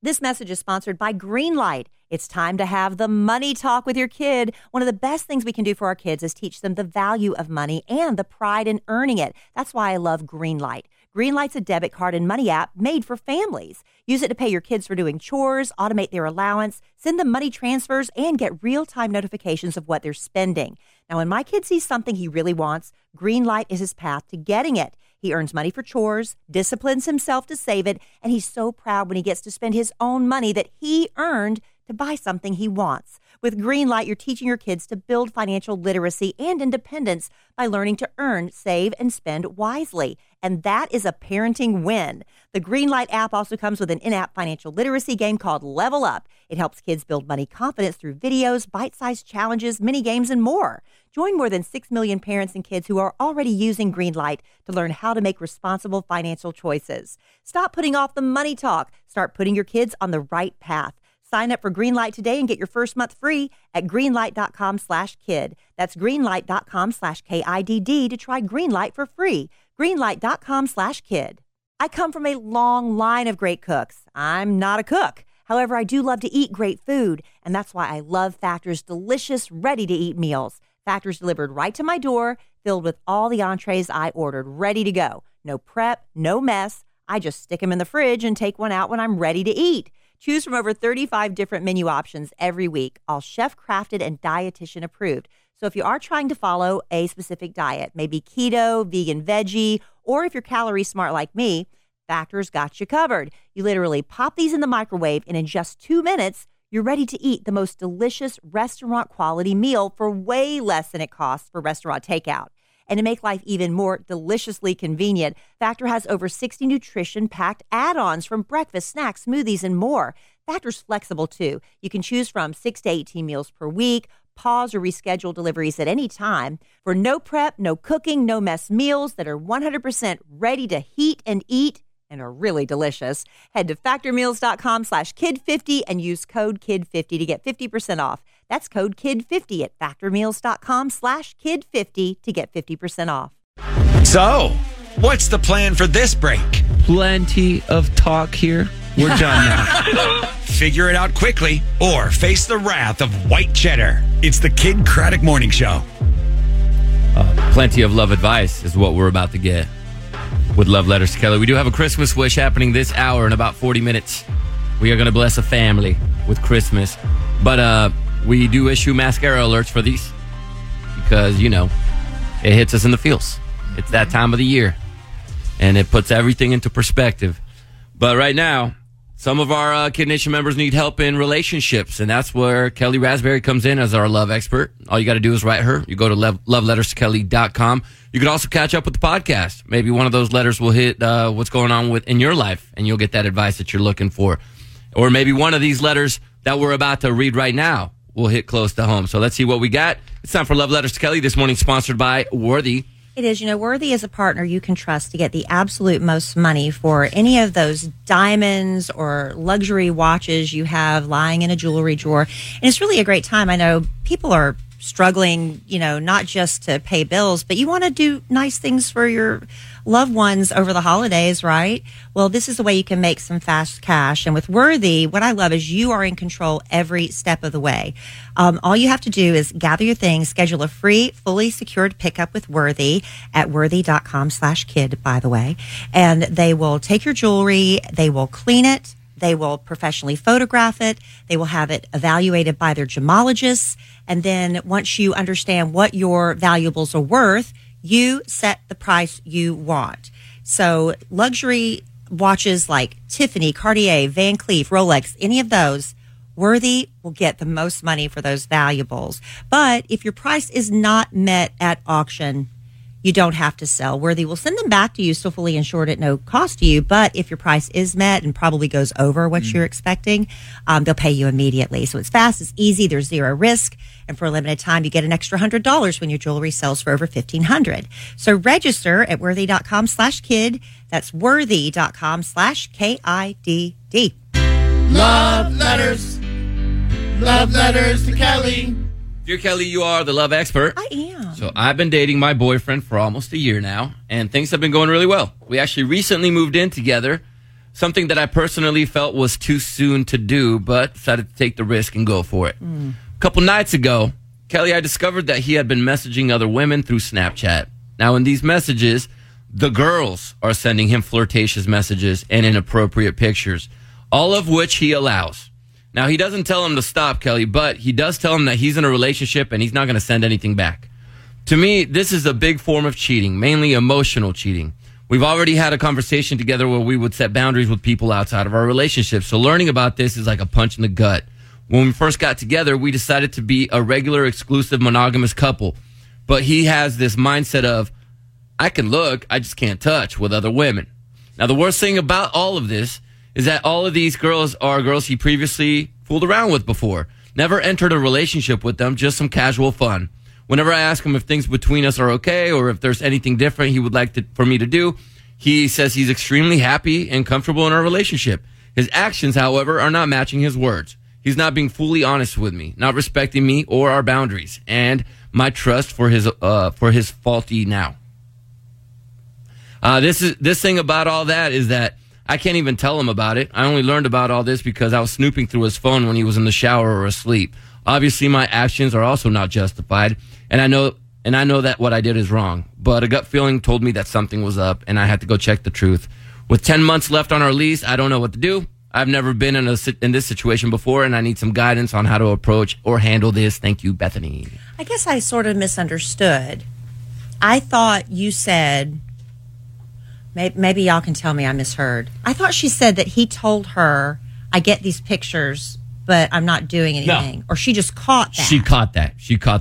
This message is sponsored by Greenlight. It's time to have the money talk with your kid. One of the best things we can do for our kids is teach them the value of money and the pride in earning it. That's why I love Greenlight. Greenlight's a debit card and money app made for families. Use it to pay your kids for doing chores, automate their allowance, send them money transfers, and get real-time notifications of what they're spending. Now, when my kid sees something he really wants, Greenlight is his path to getting it. He earns money for chores, disciplines himself to save it, and he's so proud when he gets to spend his own money that he earned to buy something he wants. With Greenlight, you're teaching your kids to build financial literacy and independence by learning to earn, save, and spend wisely. And that is a parenting win. The Greenlight app also comes with an in-app financial literacy game called Level Up. It helps kids build money confidence through videos, bite-sized challenges, mini games, and more. Join more than 6 million parents and kids who are already using Greenlight to learn how to make responsible financial choices. Stop putting off the money talk. Start putting your kids on the right path. Sign up for Greenlight today and get your first month free at greenlight.com/kid. That's greenlight.com/KIDD to try Greenlight for free. Greenlight.com/kid. I come from a long line of great cooks. I'm not a cook. However, I do love to eat great food, and that's why I love Factor's delicious, ready-to-eat meals. Factor's delivered right to my door, filled with all the entrees I ordered, ready to go. No prep, no mess. I just stick them in the fridge and take one out when I'm ready to eat. Choose from over 35 different menu options every week, all chef-crafted and dietitian approved. So if you are trying to follow a specific diet, maybe keto, vegan, veggie, or if you're calorie smart like me, Factor's got you covered. You literally pop these in the microwave, and in just 2 minutes, you're ready to eat the most delicious restaurant-quality meal for way less than it costs for restaurant takeout. And to make life even more deliciously convenient, Factor has over 60 nutrition-packed add-ons from breakfast, snacks, smoothies, and more. Factor's flexible, too. You can choose from 6 to 18 meals per week, pause or reschedule deliveries at any time for no prep, no cooking, no mess meals that are 100% ready to heat and eat and are really delicious. Head to factormeals.com/kid50 and use code KID50 to get 50% off. That's code KID50 at factormeals.com/kid50 to get 50% off. So, what's the plan for this break? Plenty of talk here. We're done now. Figure it out quickly or face the wrath of white cheddar. It's the Kidd Kraddick Morning Show. Plenty of love advice is what we're about to get. With Love Letters to Kellie. We do have a Christmas wish happening this hour in about 40 minutes. We are going to bless a family with Christmas. But we do issue mascara alerts for these because, you know, it hits us in the feels. It's that time of the year. And it puts everything into perspective. But right now, some of our Kidd Nation members need help in relationships. And that's where Kellie Rasberry comes in as our love expert. All you got to do is write her. You go to loveletterstokellie.com. You can also catch up with the podcast. Maybe one of those letters will hit what's going on in your life, and you'll get that advice that you're looking for. Or maybe one of these letters that we're about to read right now will hit close to home. So let's see what we got. It's time for Love Letters to Kellie. This morning sponsored by Worthy. It is. You know, Worthy is a partner you can trust to get the absolute most money for any of those diamonds or luxury watches you have lying in a jewelry drawer. And it's really a great time. I know people are struggling, you know, not just to pay bills, but you want to do nice things for your loved ones over the holidays, right? Well, this is the way you can make some fast cash. And with Worthy, what I love is you are in control every step of the way. All you have to do is gather your things, schedule a free, fully secured pickup with Worthy at worthy.com/kid, by the way. And they will take your jewelry, they will clean it, they will professionally photograph it. They will have it evaluated by their gemologists. And then once you understand what your valuables are worth, you set the price you want. So luxury watches like Tiffany, Cartier, Van Cleef, Rolex, any of those, Worthy will get the most money for those valuables. But if your price is not met at auction, you don't have to sell. Worthy will send them back to you, still fully insured at no cost to you. But if your price is met and probably goes over what you're expecting, they'll pay you immediately. So it's fast, it's easy, there's zero risk. And for a limited time, you get an extra $100 when your jewelry sells for over $1,500. So register at worthy.com/kid. That's worthy.com/KIDD. Love letters. Love letters to Kellie. Dear Kellie, you are the love expert. I am. So I've been dating my boyfriend for almost a year now, and things have been going really well. We actually recently moved in together, something that I personally felt was too soon to do, but decided to take the risk and go for it. A couple nights ago, Kellie, I discovered that he had been messaging other women through Snapchat. Now, in these messages, the girls are sending him flirtatious messages and inappropriate pictures, all of which he allows. Now, he doesn't tell him to stop, Kellie, but he does tell him that he's in a relationship and he's not going to send anything back. To me, this is a big form of cheating, mainly emotional cheating. We've already had a conversation together where we would set boundaries with people outside of our relationship. So learning about this is like a punch in the gut. When we first got together, we decided to be a regular, exclusive, monogamous couple. But he has this mindset of, I can look, I just can't touch with other women. Now, the worst thing about all of this is that all of these girls are girls he previously fooled around with before. Never entered a relationship with them, just some casual fun. Whenever I ask him if things between us are okay or if there's anything different he would like for me to do, he says he's extremely happy and comfortable in our relationship. His actions, however, are not matching his words. He's not being fully honest with me, not respecting me or our boundaries, and my trust for his faulty now. This thing about all that is that I can't even tell him about it. I only learned about all this because I was snooping through his phone when he was in the shower or asleep. Obviously, my actions are also not justified, and I know that what I did is wrong. But a gut feeling told me that something was up, and I had to go check the truth. With 10 months left on our lease, I don't know what to do. I've never been in this situation before, and I need some guidance on how to approach or handle this. Thank you, Bethany. I guess I sort of misunderstood. I thought you said, maybe y'all can tell me I misheard. I thought she said that he told her, I get these pictures, but I'm not doing anything. No. Or she just caught that. She caught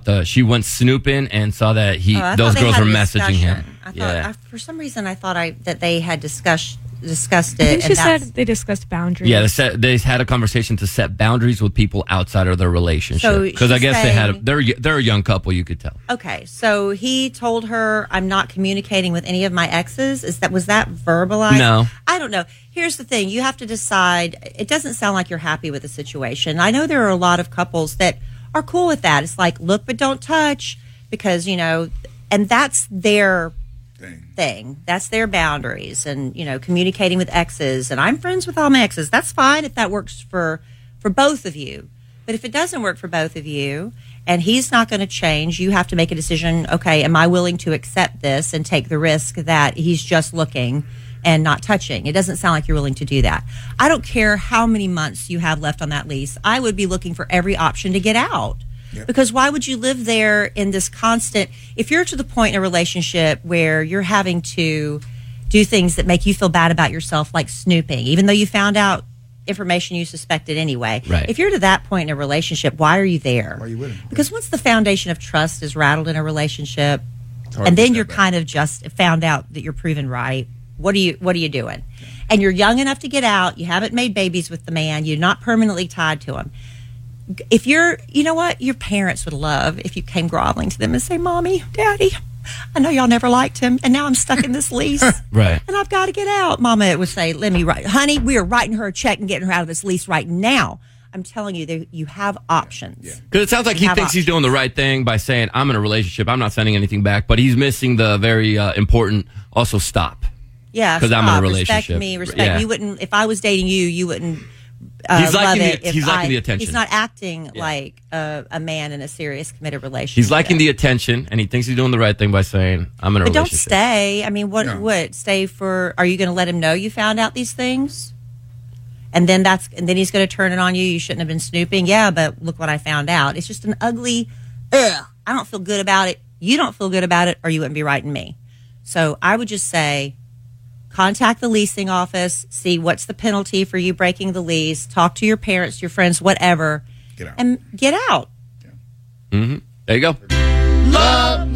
that. She went snooping and saw that those girls were messaging him. For some reason I thought that they had discussed it. I think she said they discussed boundaries. Yeah, they had a conversation to set boundaries with people outside of their relationship. Because I guess they're a young couple, you could tell. Okay, so he told her, I'm not communicating with any of my exes. Was that verbalized? No. I don't know. Here's the thing. You have to decide. It doesn't sound like you're happy with the situation. I know there are a lot of couples that are cool with that. It's like, look, but don't touch because, and that's their thing. That's their boundaries and, communicating with exes. And I'm friends with all my exes. That's fine if that works for both of you. But if it doesn't work for both of you and he's not going to change, you have to make a decision. Okay, am I willing to accept this and take the risk that he's just looking and not touching? It doesn't sound like you're willing to do that. I don't care how many months you have left on that lease. I would be looking for every option to get out. Yep. Because why would you live there in this constant? If you're to the point in a relationship where you're having to do things that make you feel bad about yourself, like snooping, even though you found out information you suspected anyway. Right. If you're to that point in a relationship, why are you there? Why are you with him? Because once the foundation of trust is rattled in a relationship, and then you're kind of just found out that you're proven right, What are you doing? And you're young enough to get out. You haven't made babies with the man. You're not permanently tied to him. If you're, you know what? Your parents would love if you came groveling to them and say, Mommy, Daddy, I know y'all never liked him, and now I'm stuck in this lease. Right. And I've got to get out. Mama would say, honey, we are writing her a check and getting her out of this lease right now. I'm telling you that you have options. Because it sounds like he thinks he's doing the right thing by saying, I'm in a relationship. I'm not sending anything back. But he's missing the very important also stop. Yeah, because I'm in a relationship. Respect me, respect. Yeah. You wouldn't. If I was dating you, you wouldn't. He's liking love it. He's liking the attention. He's not acting like a man in a serious, committed relationship. He's liking the attention, and he thinks he's doing the right thing by saying, "I'm in a relationship." But don't stay. I mean, what stay for? Are you going to let him know you found out these things? And then then he's going to turn it on you. You shouldn't have been snooping. Yeah, but look what I found out. It's just an ugly. I don't feel good about it. You don't feel good about it, or you wouldn't be writing me. So I would just say, contact the leasing office, see what's the penalty for you breaking the lease, talk to your parents, your friends, whatever, and get out. Yeah. Mm-hmm. There you go. Love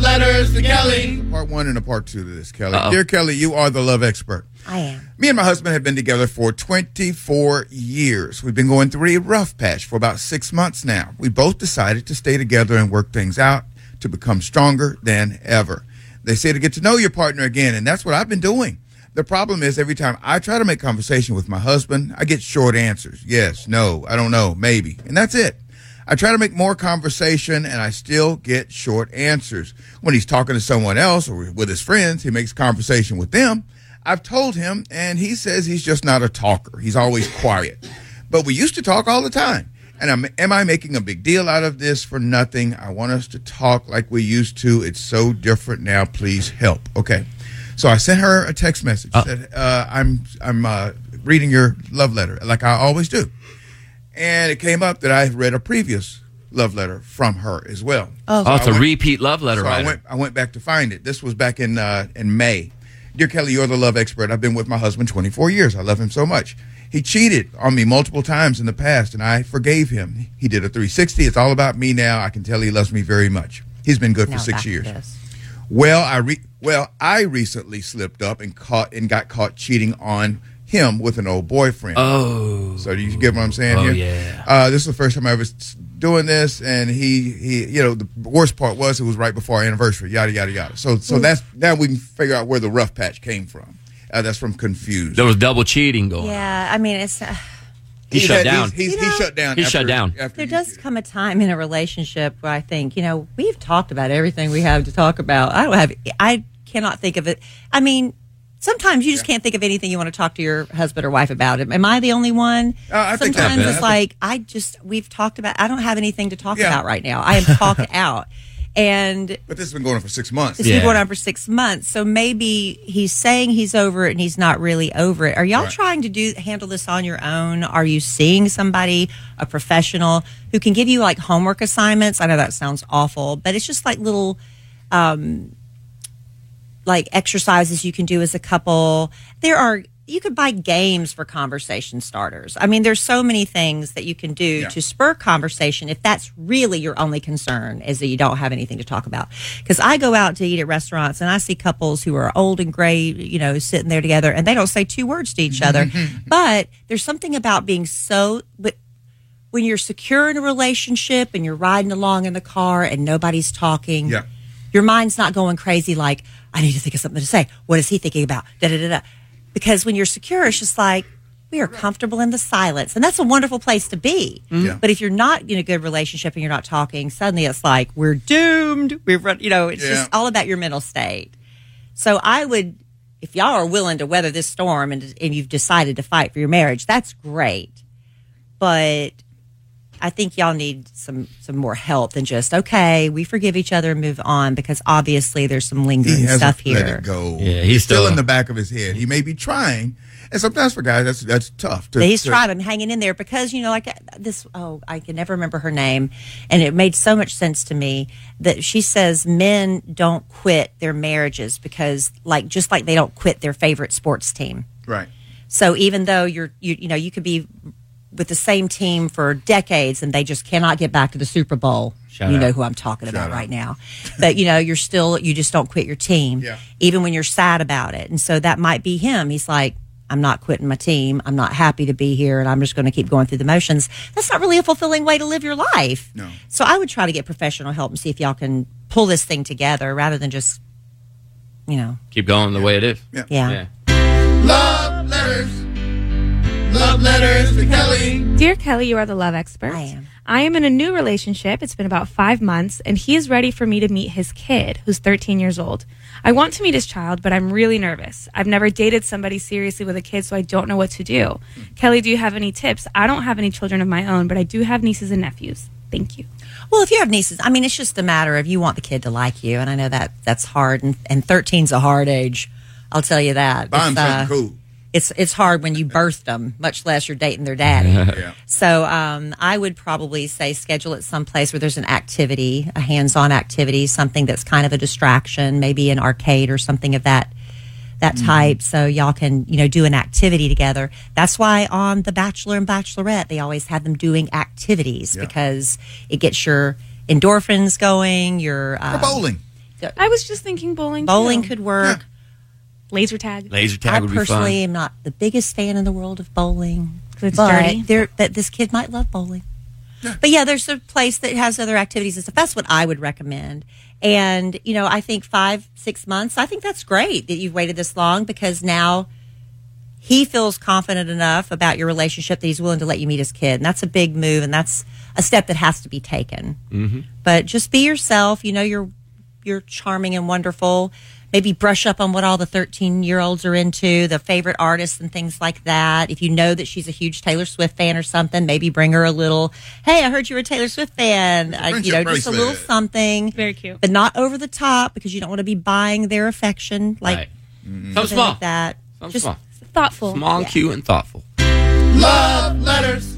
letters to Kellie. Part one and a part two to this, Kellie. Uh-oh. Dear Kellie, you are the love expert. I am. Me and my husband have been together for 24 years. We've been going through a rough patch for about 6 months now. We both decided to stay together and work things out to become stronger than ever. They say to get to know your partner again, and that's what I've been doing. The problem is every time I try to make conversation with my husband, I get short answers. Yes, no, I don't know, maybe. And that's it. I try to make more conversation, and I still get short answers. When he's talking to someone else or with his friends, he makes conversation with them. I've told him, and he says he's just not a talker. He's always quiet. But we used to talk all the time. And am I making a big deal out of this for nothing? I want us to talk like we used to. It's so different now. Please help. Okay. So I sent her a text message. Said, I'm reading your love letter like I always do. And it came up that I had read a previous love letter from her as well. Oh, so it's a repeat love letter. So I went back to find it. This was back in May. Dear Kellie, you're the love expert. I've been with my husband 24 years. I love him so much. He cheated on me multiple times in the past, and I forgave him. He did a 360. It's all about me now. I can tell he loves me very much. He's been good for 6 years. Well, I recently slipped up and got caught cheating on him with an old boyfriend. Oh. So do you get what I'm saying here? Yeah. This is the first time I was doing this, and he you know, the worst part was it was right before our anniversary, yada, yada, yada. So that's now we can figure out where the rough patch came from. That's from Confused. There was double cheating going on. Yeah, I mean, it's... He shut down. He shut down. There does come a time in a relationship where I think, you know, we've talked about everything we have to talk about. I cannot think of it. I mean... Sometimes you just can't think of anything you want to talk to your husband or wife about. Am I the only one? We've talked about, I don't have anything to talk about right now. I am talked out. But this has been going on for 6 months. So maybe he's saying he's over it and he's not really over it. Are y'all all trying to handle this on your own? Are you seeing somebody, a professional, who can give you like homework assignments? I know that sounds awful, but it's just like little... like exercises you can do as a couple. You could buy games for conversation starters. I mean, there's so many things that you can do to spur conversation if that's really your only concern is that you don't have anything to talk about. Because I go out to eat at restaurants and I see couples who are old and gray, you know, sitting there together and they don't say two words to each other. But there's something about being when you're secure in a relationship and you're riding along in the car and nobody's talking, your mind's not going crazy like, I need to think of something to say. What is he thinking about? Da-da-da-da. Because when you're secure, it's just like, we are comfortable in the silence. And that's a wonderful place to be. Mm-hmm. Yeah. But if you're not in a good relationship and you're not talking, suddenly it's like, we're doomed. It's just all about your mental state. So I would, if y'all are willing to weather this storm and you've decided to fight for your marriage, that's great. But... I think y'all need some more help than just, okay, we forgive each other and move on, because obviously there's some lingering stuff here. He hasn't let it go. Yeah, he's still in the back of his head. He may be trying. And sometimes for guys, that's tough. He's trying and hanging in there because, you know, like this, I can never remember her name. And it made so much sense to me that she says men don't quit their marriages because just like they don't quit their favorite sports team. Right. So even though you could be with the same team for decades and they just cannot get back to the Super Bowl. Shout out. You know who I'm talking about right now. But, you know, you just don't quit your team, even when you're sad about it. And so that might be him. He's like, I'm not quitting my team. I'm not happy to be here, and I'm just going to keep going through the motions. That's not really a fulfilling way to live your life. No. So I would try to get professional help and see if y'all can pull this thing together rather than just, you know. Keep going the way it is. Yeah. Love letters. Love letters to Kellie. Dear Kellie, you are the love expert. I am. I am in a new relationship. It's been about 5 months, and he is ready for me to meet his kid, who's 13 years old. I want to meet his child, but I'm really nervous. I've never dated somebody seriously with a kid, so I don't know what to do. Kellie, do you have any tips? I don't have any children of my own, but I do have nieces and nephews. Thank you. Well, if you have nieces, I mean, it's just a matter of you want the kid to like you, and I know that's hard, and 13's a hard age. I'll tell you that. Bombs are cool. It's hard when you birthed them, much less you're dating their daddy. Yeah. So I would probably say schedule it someplace where there's an activity, a hands-on activity, something that's kind of a distraction, maybe an arcade or something of that type. So y'all can, you know, do an activity together. That's why on The Bachelor and Bachelorette, they always have them doing activities because it gets your endorphins going. Your bowling. I was just thinking bowling. Bowling could work. Yeah. Laser tag. Laser tag would be fun. I personally am not the biggest fan in the world of bowling. It's dirty. But this kid might love bowling. But yeah, there's a place that has other activities and stuff. That's what I would recommend. And, you know, I think 5-6 months, I think that's great that you've waited this long because now he feels confident enough about your relationship that he's willing to let you meet his kid. And that's a big move, and that's a step that has to be taken. Mm-hmm. But just be yourself. You know, you're charming and wonderful. maybe brush up on what all the 13-year-olds are into, the favorite artists and things like that. If you know that she's a huge Taylor Swift fan or something, maybe bring her a little, hey, I heard you were a Taylor Swift fan. Just a little something. Very cute. But not over the top, because you don't want to be buying their affection. Right. Something small. Like that. Something just small. Thoughtful. Small, cute, and thoughtful. Love letters.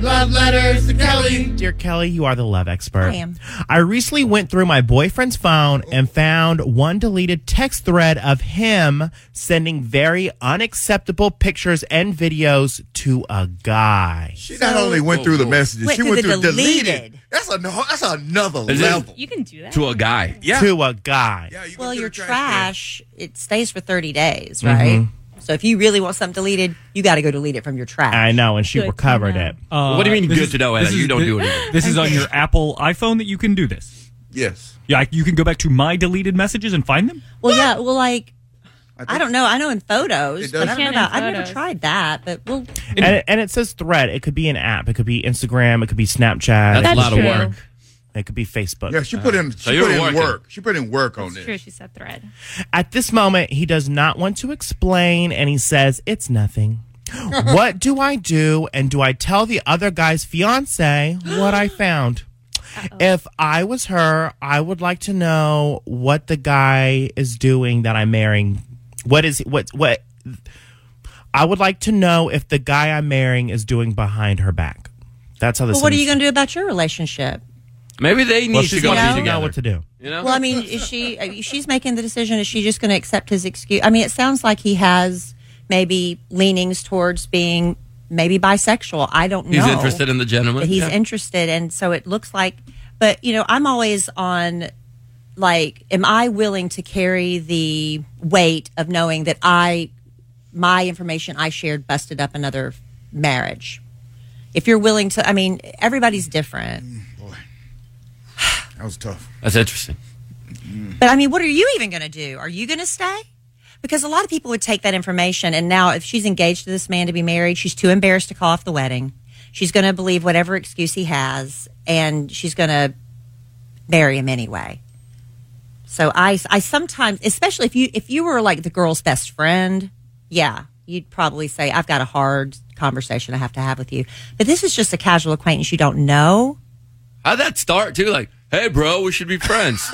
Love letters to Kellie. Dear Kellie, you are the love expert. I am. I recently went through my boyfriend's phone and found one deleted text thread of him sending very unacceptable pictures and videos to a guy. She not only went through the messages, she went through deleted. That's another level. You can do that. To a guy. Yeah. To a guy. Yeah, well, your trash, it stays for 30 days, right? Mm-hmm. So if you really want something deleted, you got to go delete it from your trash. I know, and she recovered it. What do you mean good to know, Anna? You don't do it. This is on your Apple iPhone that you can do this? Yes. Yeah, you can go back to my deleted messages and find them? Well, yeah, well, like... I don't know. I know in photos, but I don't know about, I've never tried that. But we'll. And it says thread. It could be an app. It could be Instagram. It could be Snapchat. That's a lot of work. It could be Facebook. Yeah, she put in work. She put in work on this. True, she said thread. At this moment, he does not want to explain, and he says, it's nothing. What do I do, and do I tell the other guy's fiancé what I found? Uh-oh. If I was her, I would like to know what the guy is doing that I'm marrying. I would like to know if the guy I'm marrying is doing behind her back. That's how this is. Well, what are you going to do about your relationship? Maybe they need to go together. Know what to do. You know? Well, I mean, is she's making the decision. Is she just going to accept his excuse? I mean, it sounds like he has maybe leanings towards being maybe bisexual. I don't know. He's interested in the gentleman. But he's interested, and so it looks like. But you know, I'm always on. Like, am I willing to carry the weight of knowing that my information I shared busted up another marriage? If you're willing to, I mean, everybody's different. That was tough. That's interesting. But, I mean, what are you even going to do? Are you going to stay? Because a lot of people would take that information, and now if she's engaged to this man to be married, she's too embarrassed to call off the wedding. She's going to believe whatever excuse he has, and she's going to marry him anyway. So I sometimes, especially if you were like the girl's best friend, yeah, you'd probably say, I've got a hard conversation I have to have with you. But this is just a casual acquaintance you don't know. How'd that start, too? Like, hey, bro, we should be friends.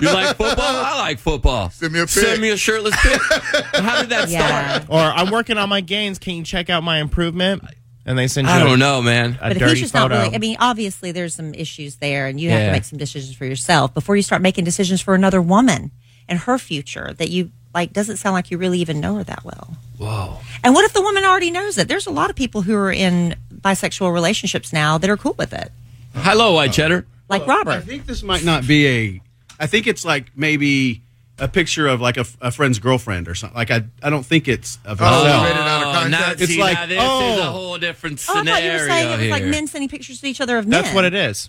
You like football? I like football. Send me a pic. Send me a shirtless pic. How did that start? Or I'm working on my gains. Can you check out my improvement? And they send you a dirty photo. Really, I mean, obviously, there's some issues there, and you have to make some decisions for yourself before you start making decisions for another woman and her future that you, like, doesn't sound like you really even know her that well. Whoa. And what if the woman already knows it? There's a lot of people who are in bisexual relationships now that are cool with it. Hello, I cheddar. Like Robert. I think this might not be I think it's like maybe a picture of like a friend's girlfriend or something. Like I don't think it's of herself. This is a whole different scenario. I thought you were saying it was like men sending pictures to each other of men. That's what it is.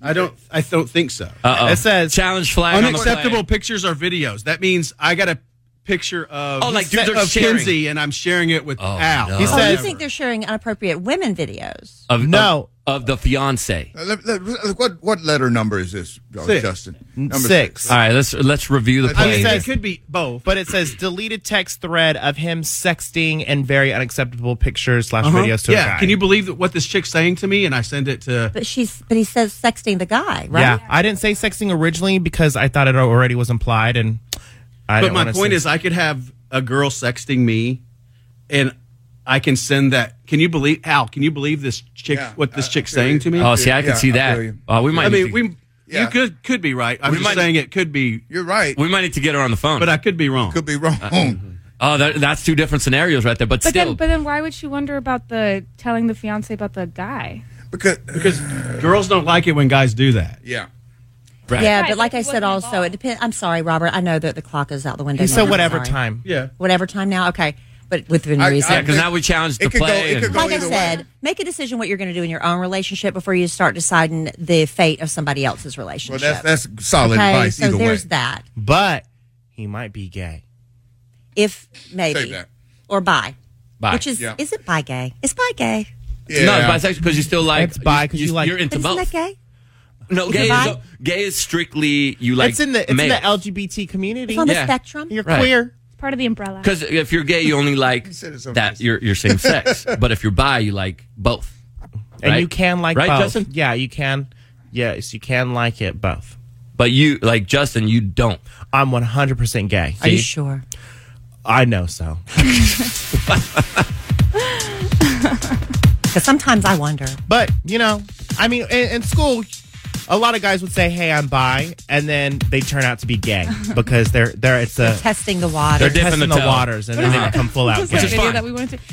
I don't think so. It says challenge flag. Unacceptable pictures or videos. That means I got a picture of Kinsey and I'm sharing it with Al. No. He says, you think they're sharing inappropriate women videos? Of the fiance. What letter number is this, Justin? Number 6. All right, let's review the play. It could be both, but it says deleted text thread of him sexting and very unacceptable pictures /videos to a guy. Can you believe what this chick's saying to me? And I send it to. But he says sexting the guy, right? Yeah, I didn't say sexting originally because I thought it already was implied, and but my point is, I could have a girl sexting me, and. I can send that. Can you believe this chick? Yeah, what this chick's saying to me? Oh, see, I can see that. We might. I mean, you could be right. I'm just saying it could be. You're right. We might need to get her on the phone, but I could be wrong. Could be wrong. That's two different scenarios right there. But still, then why would she wonder about the telling the fiance about the guy? Because girls don't like it when guys do that. Yeah. Right. Yeah, but like I said, also it depends. I'm sorry, Robert. I know that the clock is out the window. So whatever time. Yeah. Whatever time now. Okay. But within reason. Because now we challenge the play. Like I said, make a decision what you're going to do in your own relationship before you start deciding the fate of somebody else's relationship. Well, that's solid advice either way. So there's that. But he might be gay. If maybe. Or bi. Bi. Which is it bi gay? It's bi gay. Yeah. No, it's bisexual because you still like. It's bi because you like. You're into both. Isn't that gay? No, gay is strictly you like. It's in the LGBT community. It's on the spectrum. You're queer. It's part of the umbrella. Because if you're gay, you only like that. You're same sex. But if you're bi, you like both. And you can like both. Right, Justin? Yeah, you can. Yes, you can like it both. But you, like Justin, you don't. I'm 100% gay. Are you sure? I know so. Because sometimes I wonder. But, you know, I mean, in school, a lot of guys would say, hey, I'm bi, and then they turn out to be gay because they're testing the waters. They're dipping the waters, and then they come full out gay. Which is fine. That we wanted to...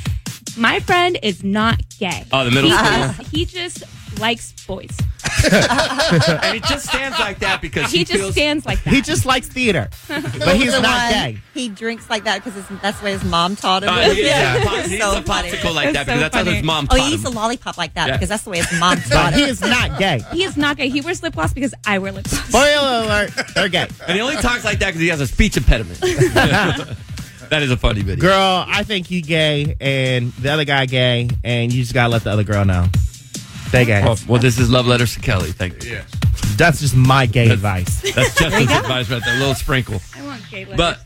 My friend is not gay. Oh, the middle school? He just likes boys. And he just stands like that because stands like that. He just likes theater. But he's not gay. He drinks like that because that's the way his mom taught him. He eats a popsicle like that because that's how his mom taught him. Oh, he eats a lollipop like that because that's the way his mom taught him. He is not gay. He is not gay. He wears lip gloss because I wear lip gloss. Spoiler alert. They're gay. And he only talks like that because he has a speech impediment. That is a funny video. Girl, I think he gay and the other guy gay and you just got to let the other girl know. They gay. Oh, well, this is Love Letters to Kellie. Thank you. Yeah. That's just my gay advice. That's Justin's advice right there. A little sprinkle. I want gay letters. But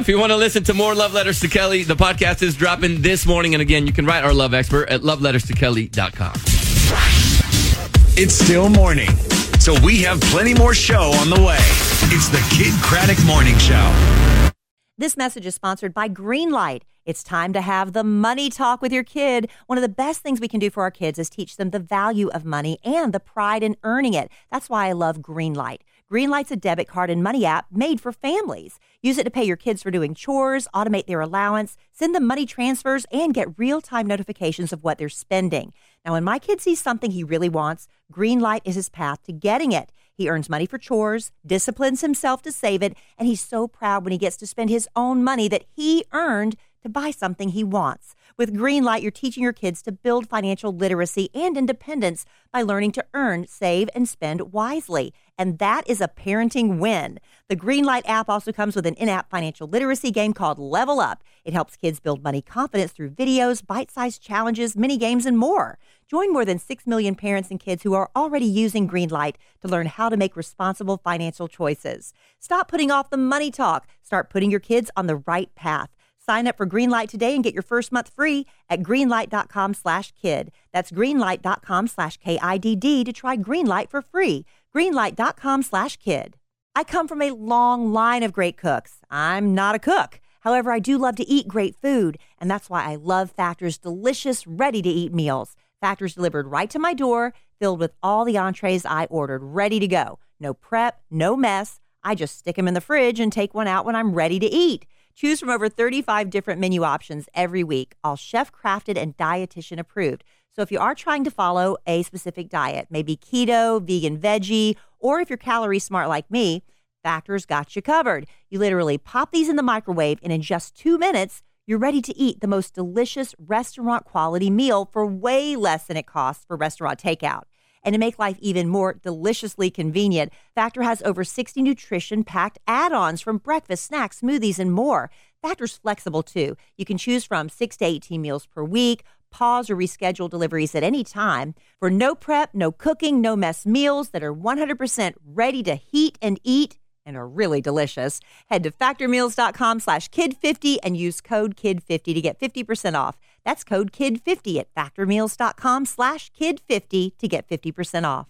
if you want to listen to more Love Letters to Kellie, the podcast is dropping this morning. And again, you can write our love expert at loveletterstokellie.com. It's still morning, so we have plenty more show on the way. It's the Kidd Kraddick Morning Show. This message is sponsored by Greenlight. It's time to have the money talk with your kid. One of the best things we can do for our kids is teach them the value of money and the pride in earning it. That's why I love Greenlight. Greenlight's a debit card and money app made for families. Use it to pay your kids for doing chores, automate their allowance, send them money transfers, and get real-time notifications of what they're spending. Now, when my kid sees something he really wants, Greenlight is his path to getting it. He earns money for chores, disciplines himself to save it, and he's so proud when he gets to spend his own money that he earned to buy something he wants. With Greenlight, you're teaching your kids to build financial literacy and independence by learning to earn, save, and spend wisely. And that is a parenting win. The Greenlight app also comes with an in-app financial literacy game called Level Up. It helps kids build money confidence through videos, bite-sized challenges, mini games, and more. Join more than 6 million parents and kids who are already using Greenlight to learn how to make responsible financial choices. Stop putting off the money talk. Start putting your kids on the right path. Sign up for Greenlight today and get your first month free at greenlight.com/kid. That's greenlight.com/KIDD to try Greenlight for free. Greenlight.com/kid. I come from a long line of great cooks. I'm not a cook. However, I do love to eat great food, and that's why I love Factor's delicious, ready-to-eat meals. Factor's delivered right to my door, filled with all the entrees I ordered, ready to go. No prep, no mess. I just stick them in the fridge and take one out when I'm ready to eat. Choose from over 35 different menu options every week, all chef-crafted and dietitian approved. So if you are trying to follow a specific diet, maybe keto, vegan, veggie, or if you're calorie smart like me, Factor's got you covered. You literally pop these in the microwave, and in just 2 minutes, you're ready to eat the most delicious restaurant-quality meal for way less than it costs for restaurant takeout. And to make life even more deliciously convenient, Factor has over 60 nutrition-packed add-ons from breakfast, snacks, smoothies, and more. Factor's flexible, too. You can choose from 6 to 18 meals per week, pause or reschedule deliveries at any time for no prep, no cooking, no mess meals that are 100% ready to heat and eat and are really delicious. Head to factormeals.com/kid50 and use code KID50 to get 50% off. That's code KID50 at factormeals.com/kid50 to get 50% off.